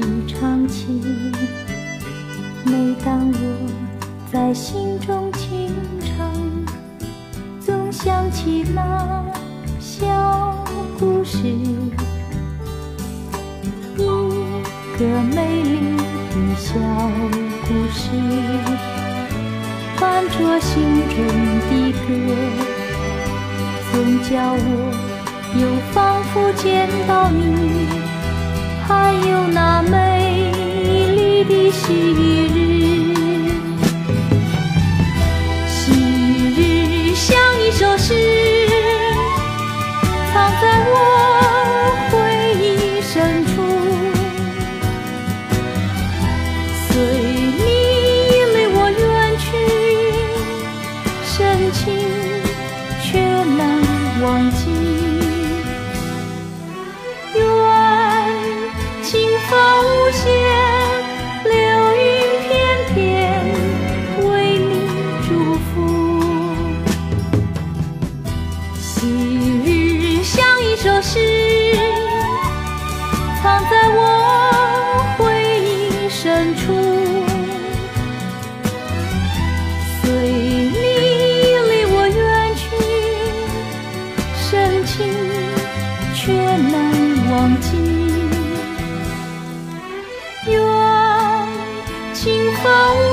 一场情。每当我在心中轻唱，总想起那小故事，一个美丽的小故事，伴着心中的歌，总叫我又仿佛见到你，还有那美丽的昔日。昔日像一首诗，藏在我回忆深处，随你离我远去，深情却难忘记。风无限，流云翩翩，为你祝福。昔日像一首诗，藏在我回忆深处，随你离我远去，深情却难忘记。清风。